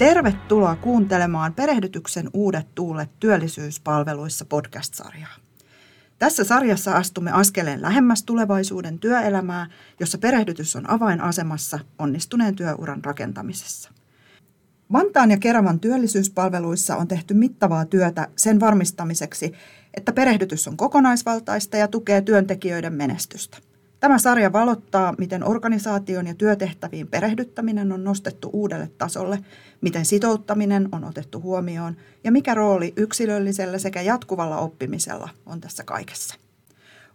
Tervetuloa kuuntelemaan Perehdytyksen uudet tuulet työllisyyspalveluissa podcast-sarjaa. Tässä sarjassa astumme askeleen lähemmäs tulevaisuuden työelämää, jossa perehdytys on avainasemassa onnistuneen työuran rakentamisessa. Vantaan ja Keravan työllisyyspalveluissa on tehty mittavaa työtä sen varmistamiseksi, että perehdytys on kokonaisvaltaista ja tukee työntekijöiden menestystä. Tämä sarja valottaa, miten organisaation ja työtehtäviin perehdyttäminen on nostettu uudelle tasolle, miten sitouttaminen on otettu huomioon ja mikä rooli yksilöllisellä sekä jatkuvalla oppimisella on tässä kaikessa.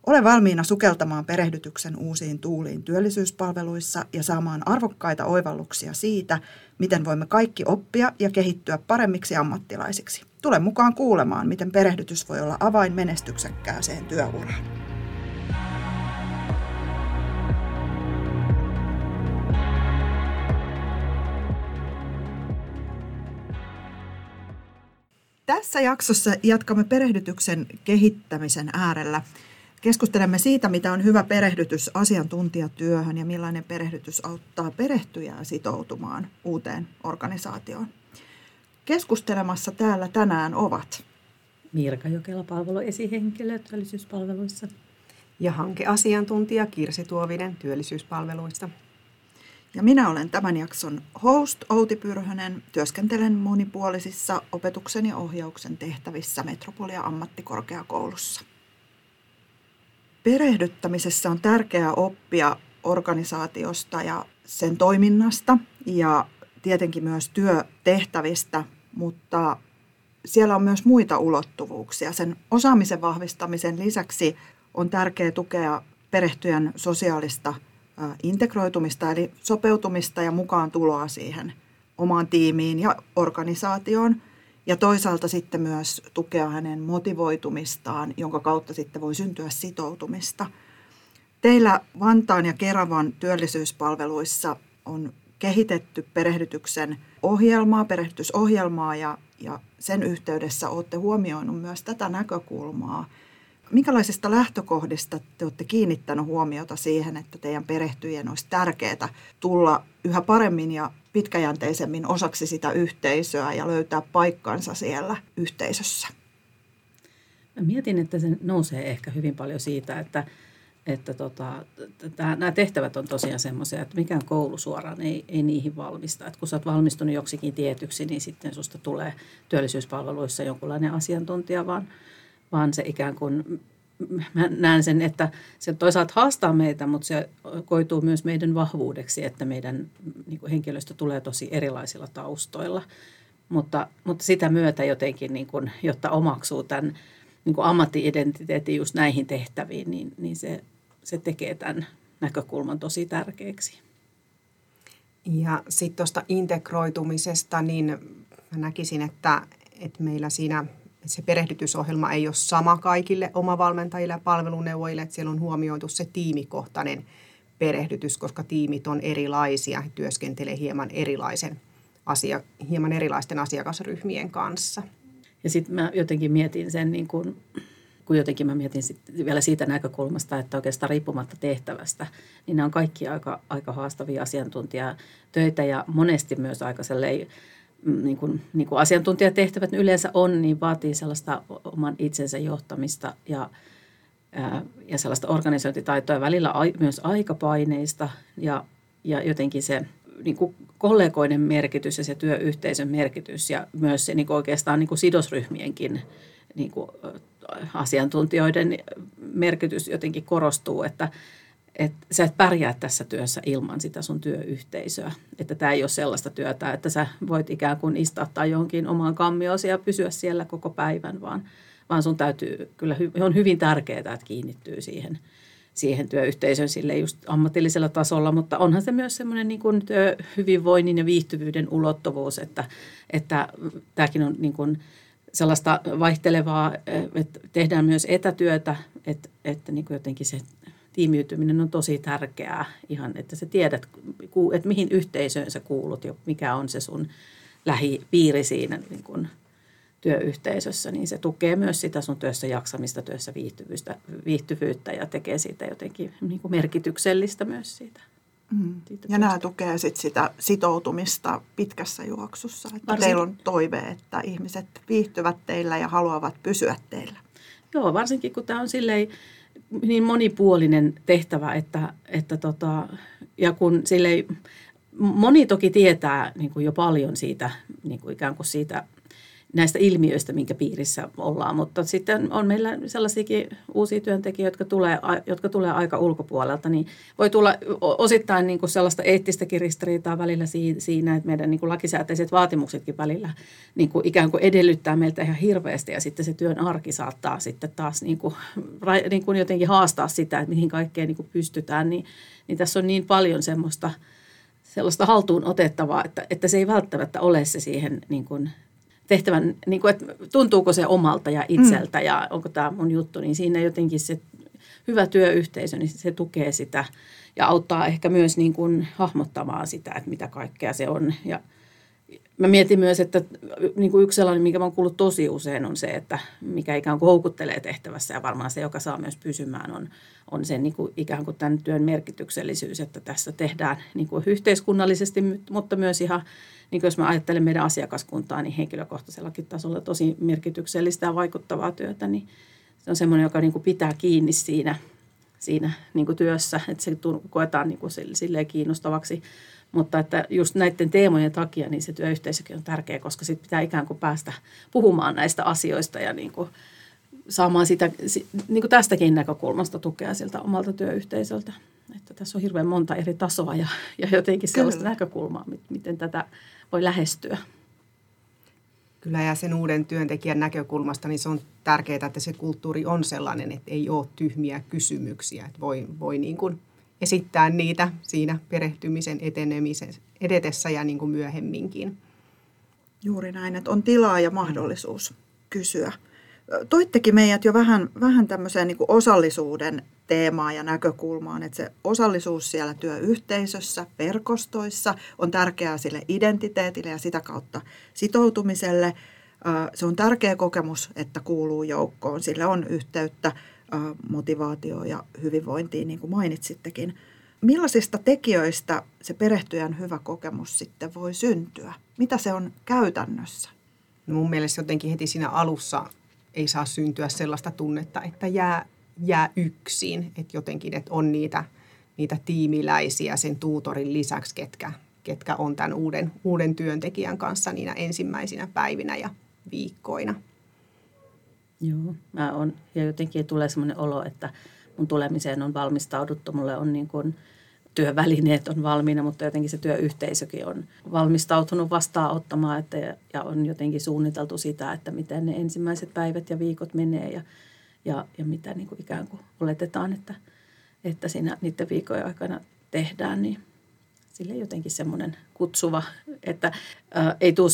Ole valmiina sukeltamaan perehdytyksen uusiin tuuliin työllisyyspalveluissa ja saamaan arvokkaita oivalluksia siitä, miten voimme kaikki oppia ja kehittyä paremmiksi ammattilaisiksi. Tule mukaan kuulemaan, miten perehdytys voi olla avain menestyksekkääseen työuraan. Tässä jaksossa jatkamme perehdytyksen kehittämisen äärellä. Keskustelemme siitä, mitä on hyvä perehdytys asiantuntijatyöhön ja millainen perehdytys auttaa perehtyjää sitoutumaan uuteen organisaatioon. Keskustelemassa täällä tänään ovat Mirka Jokela, palveluesihenkilö työllisyyspalveluissa. Ja hankeasiantuntija Kirsi Tuovinen työllisyyspalveluista. Ja minä olen tämän jakson host Outi Pyrhönen. Työskentelen monipuolisissa opetuksen ja ohjauksen tehtävissä Metropolia Ammattikorkeakoulussa. Perehdyttämisessä on tärkeää oppia organisaatiosta ja sen toiminnasta ja tietenkin myös työtehtävistä, mutta siellä on myös muita ulottuvuuksia. Sen osaamisen vahvistamisen lisäksi on tärkeää tukea perehtyjän sosiaalista integroitumista eli sopeutumista ja mukaan tuloa siihen omaan tiimiin ja organisaatioon ja toisaalta sitten myös tukea hänen motivoitumistaan, jonka kautta sitten voi syntyä sitoutumista. Teillä Vantaan ja Keravan työllisyyspalveluissa on kehitetty perehdytyksen ohjelmaa, perehdytysohjelmaa ja sen yhteydessä olette huomioinut myös tätä näkökulmaa. Minkälaisista lähtökohdista te olette kiinnittäneet huomiota siihen, että teidän perehtyjien olisi tärkeää tulla yhä paremmin ja pitkäjänteisemmin osaksi sitä yhteisöä ja löytää paikkansa siellä yhteisössä? Mä mietin, että se nousee ehkä hyvin paljon siitä, että nämä tehtävät on tosiaan semmoisia, että mikään koulu suoraan ei niihin valmista. Että kun sä oot valmistunut joksikin tietyksi, niin sitten susta tulee työllisyyspalveluissa jonkunlainen asiantuntija, vaan se ikään kuin, mä näen sen, että se toisaalta haastaa meitä, mutta se koituu myös meidän vahvuudeksi, että meidän niin kuin henkilöstö tulee tosi erilaisilla taustoilla. Mutta sitä myötä jotenkin, niin kuin, jotta omaksuu tämän niin kuin ammatti-identiteetin just näihin tehtäviin, niin se tekee tämän näkökulman tosi tärkeäksi. Ja sitten tuosta integroitumisesta, niin mä näkisin, että meillä siinä... Se perehdytysohjelma ei ole sama kaikille omavalmentajille ja palveluneuvojille, että siellä on huomioitu se tiimikohtainen perehdytys, koska tiimit on erilaisia, he työskentelee hieman erilaisten asiakasryhmien kanssa. Ja sitten mä jotenkin mietin sen, niin kun jotenkin mä mietin vielä siitä näkökulmasta, että oikeastaan riippumatta tehtävästä, niin nämä on kaikki aika haastavia asiantuntijatöitä ja monesti myös aika sellainen, niin kuin asiantuntijatehtävät yleensä on, niin vaatii sellaista oman itsensä johtamista ja sellaista organisointitaitoa välillä myös aikapaineista ja jotenkin se niin kuin kollegoiden merkitys ja se työyhteisön merkitys ja myös se niin kuin oikeastaan niin kuin sidosryhmienkin niin kuin asiantuntijoiden merkitys jotenkin korostuu, että sä et pärjää tässä työssä ilman sitä sun työyhteisöä. Että tämä ei ole sellaista työtä, että sä voit ikään kuin istahtaa johonkin omaan kammioon ja pysyä siellä koko päivän, vaan sun täytyy, kyllä on hyvin tärkeää, että kiinnittyy siihen työyhteisöön sille just ammatillisella tasolla, mutta onhan se myös semmoinen niin kuin työhyvinvoinnin ja viihtyvyyden ulottuvuus, että tämäkin on niin kuin sellaista vaihtelevaa, että tehdään myös etätyötä, että niin kuin jotenkin se... Tiimiytyminen on tosi tärkeää, ihan, että sä tiedät, että mihin yhteisöön sä kuulut ja mikä on se sun lähipiiri siinä niin kun työyhteisössä, niin se tukee myös sitä sun työssä jaksamista, työssä viihtyvyyttä ja tekee siitä jotenkin niin kun merkityksellistä myös siitä. Ja nämä tukee sit sitä sitoutumista pitkässä juoksussa. Että teillä on toive, että ihmiset viihtyvät teillä ja haluavat pysyä teillä. Joo, varsinkin kun tämä on silleen niin monipuolinen tehtävä, että ja kun silleen moni toki tietää niin kuin jo paljon siitä, niin kuin ikään kuin siitä näistä ilmiöistä, minkä piirissä ollaan, mutta sitten on meillä sellaisiakin uusia työntekijöitä, jotka tulee aika ulkopuolelta, niin voi tulla osittain niin kuin sellaista eettistäkin ristiriitaa välillä siinä, että meidän niin kuin lakisääteiset vaatimuksetkin välillä niin kuin ikään kuin edellyttää meiltä ihan hirveästi, ja sitten se työn arki saattaa sitten taas niin kuin jotenkin haastaa sitä, että mihin kaikkeen niin kuin pystytään, niin tässä on niin paljon sellaista haltuun otettavaa, että se ei välttämättä ole se siihen niin kuin tehtävän, niin kuin, että tuntuuko se omalta ja itseltä ja onko tämä mun juttu, niin siinä jotenkin se hyvä työyhteisö, niin se tukee sitä ja auttaa ehkä myös niin kuin hahmottamaan sitä, että mitä kaikkea se on. Ja mä mietin myös, että niin kuin yksi sellainen, minkä mä oon kuullut tosi usein, on se, että mikä ikään kuin houkuttelee tehtävässä ja varmaan se, joka saa myös pysymään, on se niin kuin ikään kuin tämän työn merkityksellisyys, että tässä tehdään niin kuin yhteiskunnallisesti, mutta myös ihan, niin kuin jos mä ajattelen meidän asiakaskuntaa, niin henkilökohtaisellakin tasolla tosi merkityksellistä ja vaikuttavaa työtä, niin se on semmoinen, joka niin kuin pitää kiinni siinä niin kuin työssä, että se koetaan niin kuin silleen kiinnostavaksi. Mutta että just näiden teemojen takia niin se työyhteisökin on tärkeä, koska sitten pitää ikään kuin päästä puhumaan näistä asioista ja niin kuin saamaan sitä, niin kuin tästäkin näkökulmasta tukea siltä omalta työyhteisöltä. Että tässä on hirveän monta eri tasoa ja jotenkin sellaista näkökulmaa, miten tätä voi lähestyä. Kyllä, ja sen uuden työntekijän näkökulmasta niin se on tärkeää, että se kulttuuri on sellainen, että ei ole tyhmiä kysymyksiä, että voi niin kuin esittää niitä siinä perehtymisen etenemisen edetessä ja niin kuin myöhemminkin. Juuri näin, että on tilaa ja mahdollisuus kysyä. Toittekin meidät jo vähän tämmöiseen niin kuin osallisuuden teemaan ja näkökulmaan, että se osallisuus siellä työyhteisössä, verkostoissa on tärkeää sille identiteetille ja sitä kautta sitoutumiselle. Se on tärkeä kokemus, että kuuluu joukkoon, sillä on yhteyttä motivaatioon ja hyvinvointiin, niin kuin mainitsittekin. Millaisista tekijöistä se perehtyjän hyvä kokemus sitten voi syntyä? Mitä se on käytännössä? No mun mielestä jotenkin heti siinä alussa ei saa syntyä sellaista tunnetta, että jää yksin. Että jotenkin, että on niitä tiimiläisiä sen tuutorin lisäksi, ketkä on tämän uuden työntekijän kanssa niinä ensimmäisinä päivinä ja viikkoina. Joo, ja jotenkin tulee semmoinen olo, että mun tulemiseen on valmistauduttu, mulle on niin kuin työvälineet on valmiina, mutta jotenkin se työyhteisökin on valmistautunut vastaanottamaan, ja on jotenkin suunniteltu sitä, että miten ne ensimmäiset päivät ja viikot menee ja mitä niin kuin ikään kuin oletetaan, että siinä niiden viikkojen aikana tehdään, niin sille jotenkin semmoinen kutsuva, että ei tule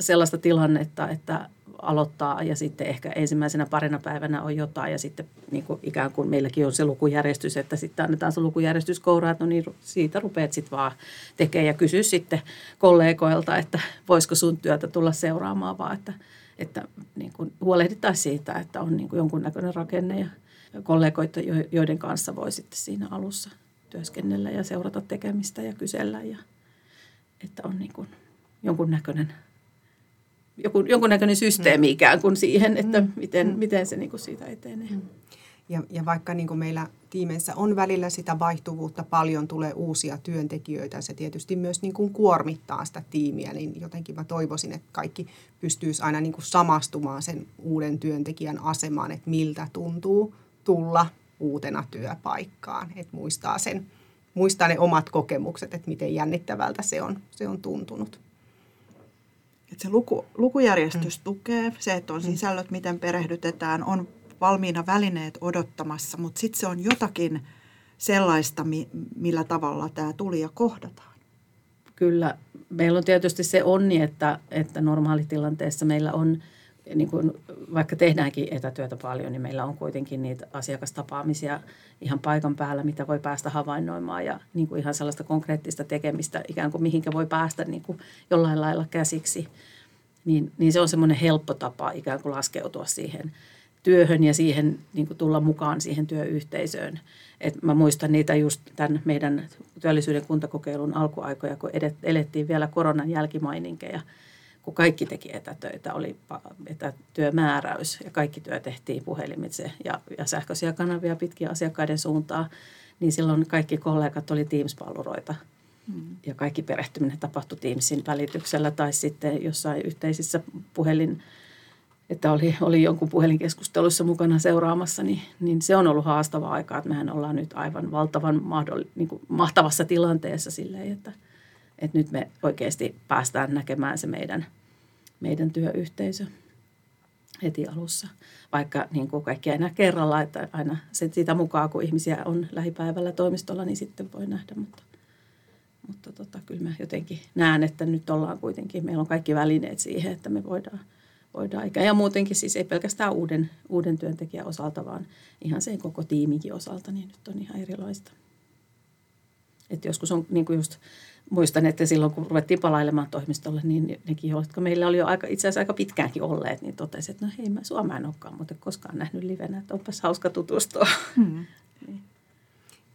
sellaista tilannetta, että aloittaa ja sitten ehkä ensimmäisenä parina päivänä on jotain ja sitten niin kuin ikään kuin meilläkin on se lukujärjestys, että sitten annetaan se lukujärjestyskoura, että no niin siitä rupeat sitten vaan tekemään ja kysy sitten kollegoilta, että voisiko sun työtä tulla seuraamaan, vaan että niin kuin huolehditaan siitä, että on niin kuin jonkunnäköinen rakenne ja kollegoita, joiden kanssa voi sitten siinä alussa työskennellä ja seurata tekemistä ja kysellä ja että on niin kuin jonkunnäköinen systeemi ikään kuin siihen, että miten se niin kuin siitä etenee. Ja vaikka niin kuin meillä tiimeissä on välillä sitä vaihtuvuutta, paljon tulee uusia työntekijöitä, se tietysti myös niin kuin kuormittaa sitä tiimiä, niin jotenkin mä toivoisin, että kaikki pystyisi aina niin kuin samastumaan sen uuden työntekijän asemaan, että miltä tuntuu tulla uutena työpaikkaan, että muistaa ne omat kokemukset, että miten jännittävältä se on tuntunut. Että se lukujärjestys tukee, se, että on sisällöt, miten perehdytetään, on valmiina välineet odottamassa, mutta sitten se on jotakin sellaista, millä tavalla tämä tuli ja kohdataan. Kyllä. Meillä on tietysti se onni, että normaalitilanteessa meillä on, niin kun, vaikka tehdäänkin etätyötä paljon, niin meillä on kuitenkin niitä asiakastapaamisia ihan paikan päällä, mitä voi päästä havainnoimaan ja niin kuin ihan sellaista konkreettista tekemistä, ikään kuin mihinkä voi päästä niin kuin jollain lailla käsiksi. Niin se on semmoinen helppo tapa ikään kuin laskeutua siihen työhön ja siihen niin kuin tulla mukaan siihen työyhteisöön. Et mä muistan niitä just tämän meidän työllisyyden kuntakokeilun alkuaikoja, kun elettiin vielä koronan jälkimaininkeja, kun kaikki teki etätöitä, oli etätyömääräys ja kaikki työ tehtiin puhelimitse ja sähköisiä kanavia pitkin asiakkaiden suuntaan, niin silloin kaikki kollegat oli Teams-palluroita. Ja kaikki perehtyminen tapahtui Teamsin välityksellä tai sitten jossain yhteisissä että oli jonkun puhelinkeskustelussa mukana seuraamassa, niin se on ollut haastavaa aikaa, että mehän ollaan nyt aivan valtavan mahtavassa tilanteessa silleen, että nyt me oikeasti päästään näkemään se meidän työyhteisö heti alussa. Vaikka niin kuin kaikki aina kerralla, että aina sitä mukaan, kun ihmisiä on lähipäivällä toimistolla, niin sitten voi nähdä, mutta kyllä mä jotenkin näen, että nyt ollaan kuitenkin, meillä on kaikki välineet siihen, että me voidaan ja muutenkin siis ei pelkästään uuden työntekijän osalta, vaan ihan sen koko tiiminkin osalta, niin nyt on ihan erilaista. Et joskus on niin kuin just muistan, että silloin kun ruvettiin palailemaan toimistolle, niin nekin, jotka meillä oli jo itse asiassa aika pitkäänkin olleet, niin totesi, että no hei, Suomea en olekaan muuten koskaan nähnyt livenä, että onpas hauska tutustua. Niin.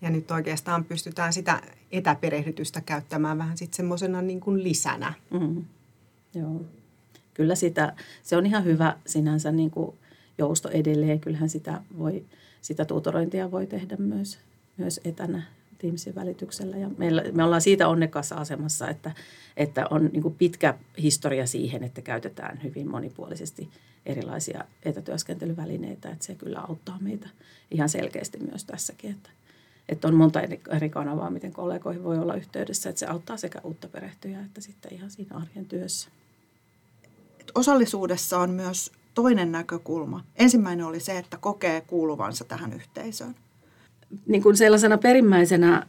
Ja nyt oikeastaan pystytään sitä etäperehdytystä käyttämään vähän sitten semmoisena niin kuin lisänä. Joo. Kyllä se on ihan hyvä sinänsä niin kuin jousto edelleen. Kyllähän sitä tuutorointia voi tehdä myös etänä Teamsin välityksellä. Ja me ollaan siitä onnekkaassa asemassa, että on niin kuin pitkä historia siihen, että käytetään hyvin monipuolisesti erilaisia etätyöskentelyvälineitä. Että se kyllä auttaa meitä ihan selkeästi myös tässäkin, että on monta eri kanavaa, miten kollegoihin voi olla yhteydessä. Että se auttaa sekä uutta perehtyjää että sitten ihan siinä arjen työssä. Osallisuudessa on myös toinen näkökulma. Ensimmäinen oli se, että kokee kuuluvansa tähän yhteisöön. Niin kuin sellaisena perimmäisenä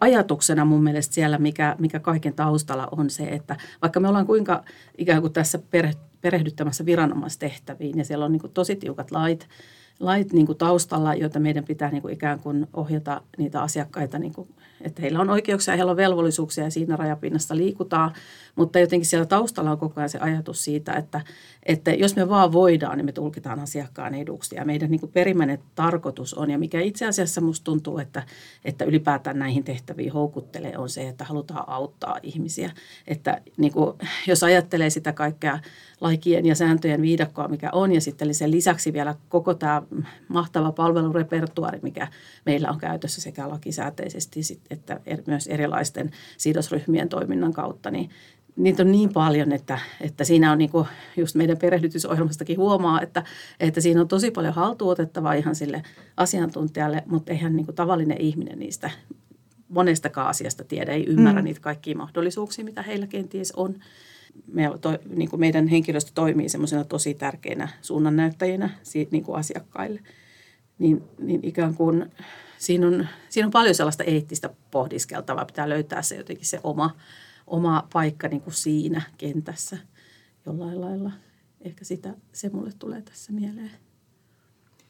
ajatuksena mun mielestä siellä, mikä kaiken taustalla on se, että vaikka me ollaan kuinka ikään kuin tässä perehdyttämässä viranomaistehtäviin ja siellä on niin kuin tosi tiukat lait niin kuin taustalla, joita meidän pitää niin kuin ikään kuin ohjata niitä asiakkaita, niin kuin, että heillä on oikeuksia ja heillä on velvollisuuksia ja siinä rajapinnassa liikutaan, mutta jotenkin siellä taustalla on koko ajan se ajatus siitä, että jos me vaan voidaan, niin me tulkitaan asiakkaan eduksi ja meidän niin kuin perimmäinen tarkoitus on ja mikä itse asiassa musta tuntuu, että ylipäätään näihin tehtäviin houkuttelee on se, että halutaan auttaa ihmisiä, että niin kuin, jos ajattelee sitä kaikkea laikien ja sääntöjen viidakkoa, mikä on ja sitten sen lisäksi vielä koko tämä mahtava palvelurepertuaari, mikä meillä on käytössä sekä lakisääteisesti että myös erilaisten sidosryhmien toiminnan kautta, niin niitä on niin paljon, että siinä on niin kuin just meidän perehdytysohjelmastakin huomaa, että siinä on tosi paljon haltuunotettavaa ihan sille asiantuntijalle, mutta eihän niin kuin tavallinen ihminen niistä monestakaan asiasta tiedä, ei ymmärrä niitä kaikkia mahdollisuuksia, mitä heillä kenties on. Niin kuin meidän henkilöstö toimii semmoisena tosi tärkeänä suunnannäyttäjänä niin kuin asiakkaille, niin ikään kuin siinä on paljon sellaista eettistä pohdiskeltavaa. Pitää löytää se jotenkin se oma paikka niin kuin siinä kentässä jollain lailla. Ehkä se mulle tulee tässä mieleen.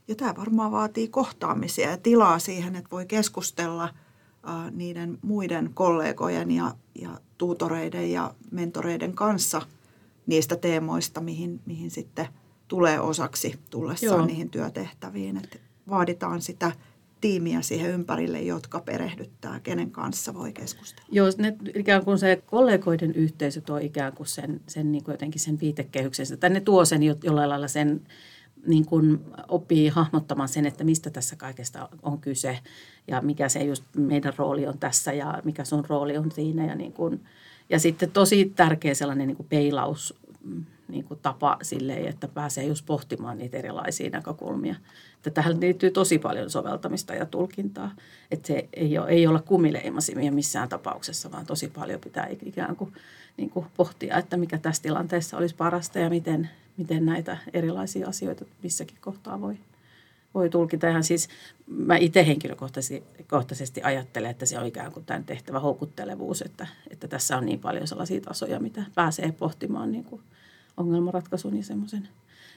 Ja tämä varmaan vaatii kohtaamisia ja tilaa siihen, että voi keskustella niiden muiden kollegojen ja tuutoreiden ja mentoreiden kanssa niistä teemoista, mihin sitten tulee osaksi tullessaan niihin työtehtäviin. Et vaaditaan sitä tiimiä siihen ympärille, jotka perehdyttää, kenen kanssa voi keskustella. Joo, ikään kuin se kollegoiden yhteisö tuo ikään kuin sen niin kuin jotenkin sen viitekehyksensä, tai ne tuo sen jollain lailla sen, niin kun oppii hahmottamaan sen, että mistä tässä kaikesta on kyse ja mikä se just meidän rooli on tässä ja mikä sun rooli on siinä. Ja sitten tosi tärkeä sellainen niin kun peilaus niin kun tapa silleen, että pääsee just pohtimaan niitä erilaisia näkökulmia. Että tähän liittyy tosi paljon soveltamista ja tulkintaa. Että se ei olla kumileimasimia missään tapauksessa, vaan tosi paljon pitää ikään kuin niin kun pohtia, että mikä tässä tilanteessa olisi parasta ja miten näitä erilaisia asioita missäkin kohtaa voi tulkita. Ihan siis mä itse henkilökohtaisesti ajattelen, että se on ikään kuin tämän tehtävä houkuttelevuus, että tässä on niin paljon sellaisia tasoja, mitä pääsee pohtimaan niin kuin ongelmanratkaisun ja semmoisen.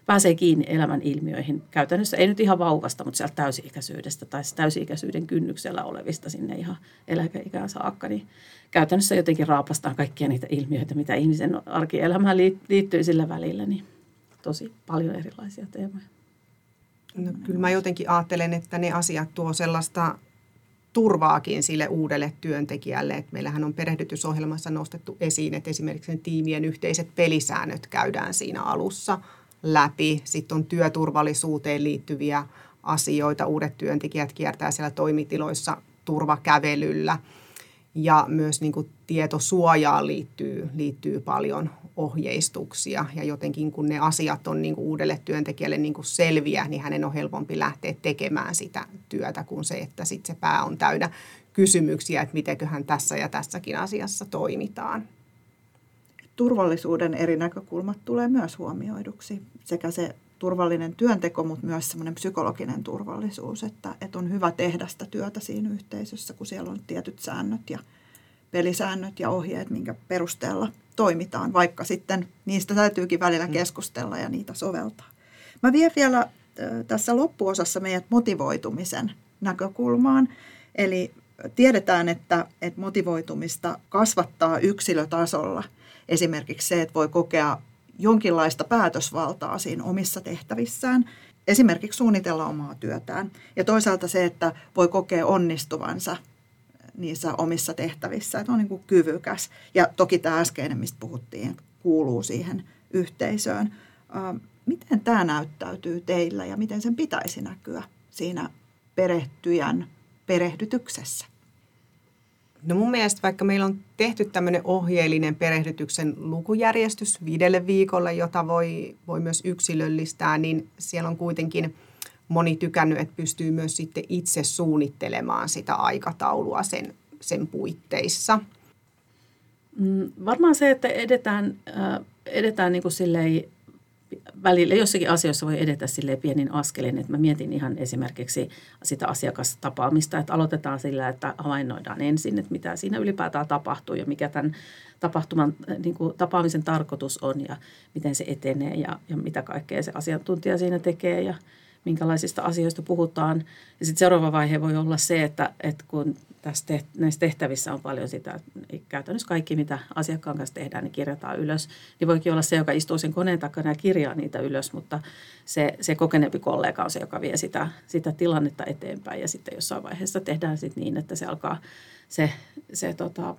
Pääsee kiinni elämän ilmiöihin käytännössä, ei nyt ihan vauvasta, mutta sieltä täysi-ikäisyydestä tai täysi-ikäisyyden kynnyksellä olevista sinne ihan eläkeikään saakka, niin käytännössä jotenkin raapastaan kaikkia niitä ilmiöitä, mitä ihmisen arkielämään liittyy sillä välillä, niin tosi paljon erilaisia teemoja. No, kyllä mä jotenkin ajattelen, että ne asiat tuo sellaista turvaakin sille uudelle työntekijälle. Että meillähän on perehdytysohjelmassa nostettu esiin, että esimerkiksi tiimien yhteiset pelisäännöt käydään siinä alussa läpi. Sitten on työturvallisuuteen liittyviä asioita. Uudet työntekijät kiertää siellä toimitiloissa turvakävelyllä. Ja myös niin kuin tietosuojaan liittyy paljon ohjeistuksia. Ja jotenkin kun ne asiat on niin kuin uudelle työntekijälle niin kuin selviä, niin hänen on helpompi lähteä tekemään sitä työtä kuin se, että sit se pää on täynnä kysymyksiä, että mitenköhän tässä ja tässäkin asiassa toimitaan. Turvallisuuden eri näkökulmat tulee myös huomioiduksi. Sekä se turvallinen työnteko, mutta myös semmoinen psykologinen turvallisuus, että on hyvä tehdä sitä työtä siinä yhteisössä, kun siellä on tietyt säännöt ja pelisäännöt ja ohjeet, minkä perusteella toimitaan, vaikka sitten niistä täytyykin välillä keskustella ja niitä soveltaa. Mä vien vielä tässä loppuosassa meidät motivoitumisen näkökulmaan, eli tiedetään, että motivoitumista kasvattaa yksilötasolla esimerkiksi se, että voi kokea jonkinlaista päätösvaltaa siinä omissa tehtävissään, esimerkiksi suunnitella omaa työtään. Ja toisaalta se, että voi kokea onnistuvansa niissä omissa tehtävissä, että on niin kuin kyvykäs. Ja toki tämä äskeinen, mistä puhuttiin, kuuluu siihen yhteisöön. Miten tämä näyttäytyy teillä ja miten sen pitäisi näkyä siinä perehtyjän perehdytyksessä? No mun mielestä, vaikka meillä on tehty tämmöinen ohjeellinen perehdytyksen lukujärjestys 5 viikolle, jota voi myös yksilöllistää, niin siellä on kuitenkin moni tykännyt, että pystyy myös sitten itse suunnittelemaan sitä aikataulua sen puitteissa. Varmaan se, että edetään niin kuin silleen, välillä jossakin asioissa voi edetä silleen pienin askelin, että mä mietin ihan esimerkiksi sitä asiakastapaamista, että aloitetaan sillä, että havainnoidaan ensin, että mitä siinä ylipäätään tapahtuu ja mikä tämän tapahtuman, niin kuin tapaamisen tarkoitus on ja miten se etenee ja mitä kaikkea se asiantuntija siinä tekee ja minkälaisista asioista puhutaan. Ja sitten seuraava vaihe voi olla se, että kun näissä tehtävissä on paljon sitä, käytännössä kaikki, mitä asiakkaan kanssa tehdään, niin kirjataan ylös. Niin voikin olla se, joka istuu sen koneen takana ja kirjaa niitä ylös, mutta se kokeneempi kollega on se, joka vie sitä tilannetta eteenpäin. Ja sitten jossain vaiheessa tehdään sitten niin, että se alkaa se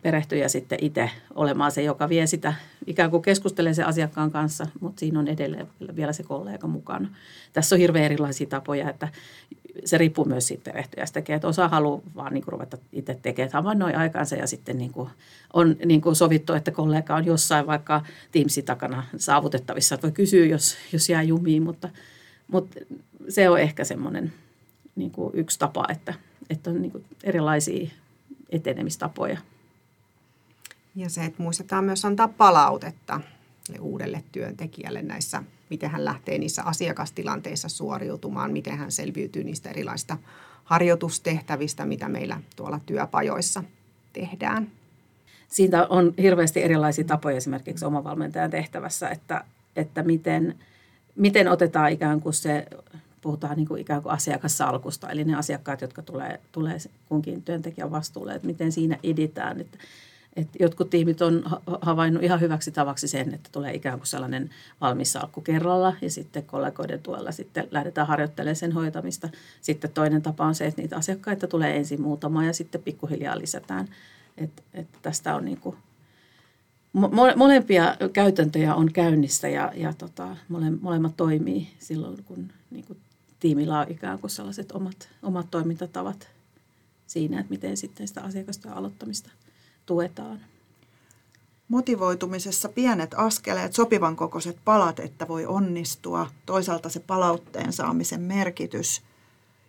perehtyjä sitten itse olemaan se, joka vie sitä, ikään kuin keskustelee sen asiakkaan kanssa, mutta siinä on edelleen vielä se kollega mukana. Tässä on hirveän erilaisia tapoja, että se riippuu myös siitä perehtyjästä, että osa haluaa vaan niin kuin ruveta itse tekemään, että havainnoi aikaansa ja sitten niin kuin on niin kuin sovittu, että kollega on jossain vaikka Teamsin takana saavutettavissa, että voi kysyä, jos jää jumiin, mutta se on ehkä semmoinen niin kuin yksi tapa, että on niin kuin erilaisia etenemistapoja. Ja se, että muistetaan myös antaa palautetta uudelle työntekijälle näissä, miten hän lähtee niissä asiakastilanteissa suoriutumaan, miten hän selviytyy niistä erilaisista harjoitustehtävistä, mitä meillä tuolla työpajoissa tehdään. Siitä on hirveästi erilaisia tapoja esimerkiksi omavalmentajan tehtävässä, että miten otetaan ikään kuin se, puhutaan niin kuin ikään kuin asiakassalkusta, eli ne asiakkaat, jotka tulee kunkin työntekijän vastuulle, että miten siinä editään. Että jotkut tiimit on havainnut ihan hyväksi tavaksi sen, että tulee ikään kuin sellainen valmis salkku kerralla ja sitten kollegoiden tuella sitten lähdetään harjoittelemaan sen hoitamista. Sitten toinen tapa on se, että niitä asiakkaita tulee ensin muutama ja sitten pikkuhiljaa lisätään. Että tästä on niin kuin molempia käytäntöjä on käynnissä ja molemmat toimii silloin, kun niin kuin tiimillä on ikään kuin sellaiset omat toimintatavat siinä, että miten sitten sitä asiakastyön aloittamista tuetaan. Motivoitumisessa pienet askeleet, sopivan kokoiset palat, että voi onnistua. Toisaalta se palautteen saamisen merkitys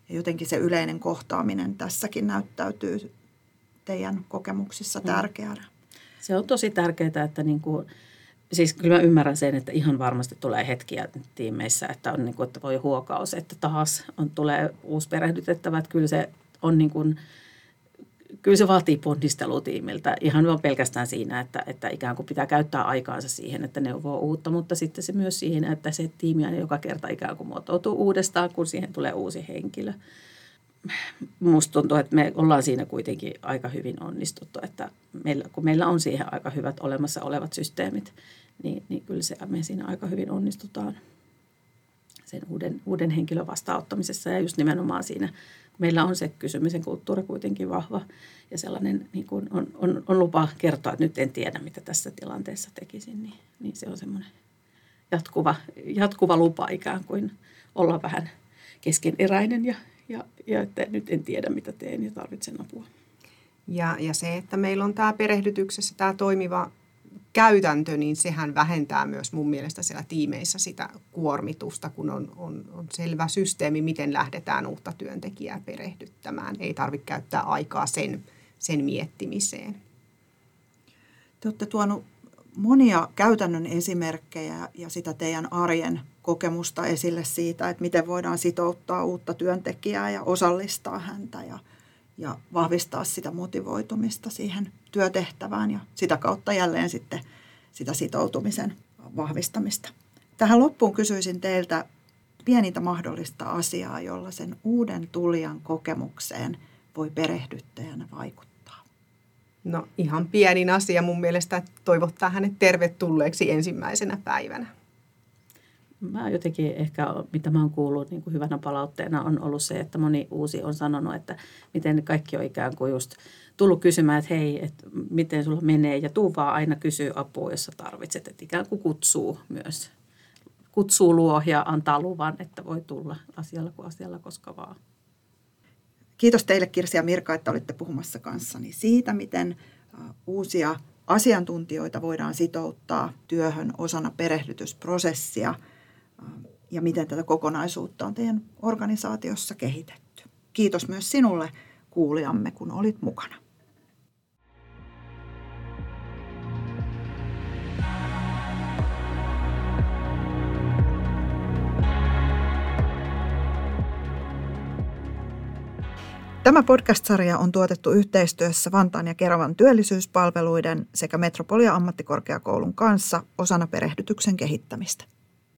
ja jotenkin se yleinen kohtaaminen tässäkin näyttäytyy teidän kokemuksissa tärkeänä. Se on tosi tärkeää, että niin kuin, siis kyllä mä ymmärrän sen, että ihan varmasti tulee hetkiä tiimeissä, että on niin kuin, että voi huokaus, että taas tulee uusi perehdytettävä, että kyllä se on niin kuin, kyllä se vaatii ponnistelutiimiltä ihan vaan pelkästään siinä, että ikään kuin pitää käyttää aikaansa siihen, että neuvoo uutta, mutta sitten se myös siihen, että se tiimi aina joka kerta ikään kuin muotoutuu uudestaan, kun siihen tulee uusi henkilö. Musta tuntuu, että me ollaan siinä kuitenkin aika hyvin onnistuttu, että kun meillä on siihen aika hyvät olemassa olevat systeemit, niin kyllä me siinä aika hyvin onnistutaan. sen uuden henkilön vastaanottamisessa ja just nimenomaan siinä, kun meillä on se kysymisen kulttuuri kuitenkin vahva ja sellainen niin kuin on lupa kertoa, että nyt en tiedä, mitä tässä tilanteessa tekisin, niin se on semmoinen jatkuva lupa ikään kuin olla vähän keskeneräinen ja että nyt en tiedä, mitä teen ja tarvitsen apua. Ja se, että meillä on tämä perehdytyksessä tämä toimiva käytäntö, niin sehän vähentää myös mun mielestä siellä tiimeissä sitä kuormitusta, kun on selvä systeemi, miten lähdetään uutta työntekijää perehdyttämään. Ei tarvitse käyttää aikaa sen miettimiseen. Te olette tuonut monia käytännön esimerkkejä ja sitä teidän arjen kokemusta esille siitä, että miten voidaan sitouttaa uutta työntekijää ja osallistaa häntä ja vahvistaa sitä motivoitumista siihen työtehtävään ja sitä kautta jälleen sitten sitä sitoutumisen vahvistamista. Tähän loppuun kysyisin teiltä pienintä mahdollista asiaa, jolla sen uuden tulijan kokemukseen voi perehdyttäjänä vaikuttaa. No ihan pienin asia mun mielestä, että toivottaa hänet tervetulleeksi ensimmäisenä päivänä. Mä jotenkin ehkä, mitä mä oon kuullut niin kuin hyvänä palautteena, on ollut se, että moni uusi on sanonut, että miten kaikki on ikään kuin just tullut kysymään, että hei, että miten sulla menee ja tuu vaan aina kysyy apua, jos sä tarvitset. Että ikään kuin kutsuu myös. Kutsuu luo ja antaa luvan, että voi tulla asialla kuin asialla koska vaan. Kiitos teille Kirsi ja Mirka, että olitte puhumassa kanssani siitä, miten uusia asiantuntijoita voidaan sitouttaa työhön osana perehdytysprosessia. Ja miten tätä kokonaisuutta on teidän organisaatiossa kehitetty. Kiitos myös sinulle kuulijamme, kun olit mukana. Tämä podcast-sarja on tuotettu yhteistyössä Vantaan ja Keravan työllisyyspalveluiden sekä Metropolia Ammattikorkeakoulun kanssa osana perehdytyksen kehittämistä.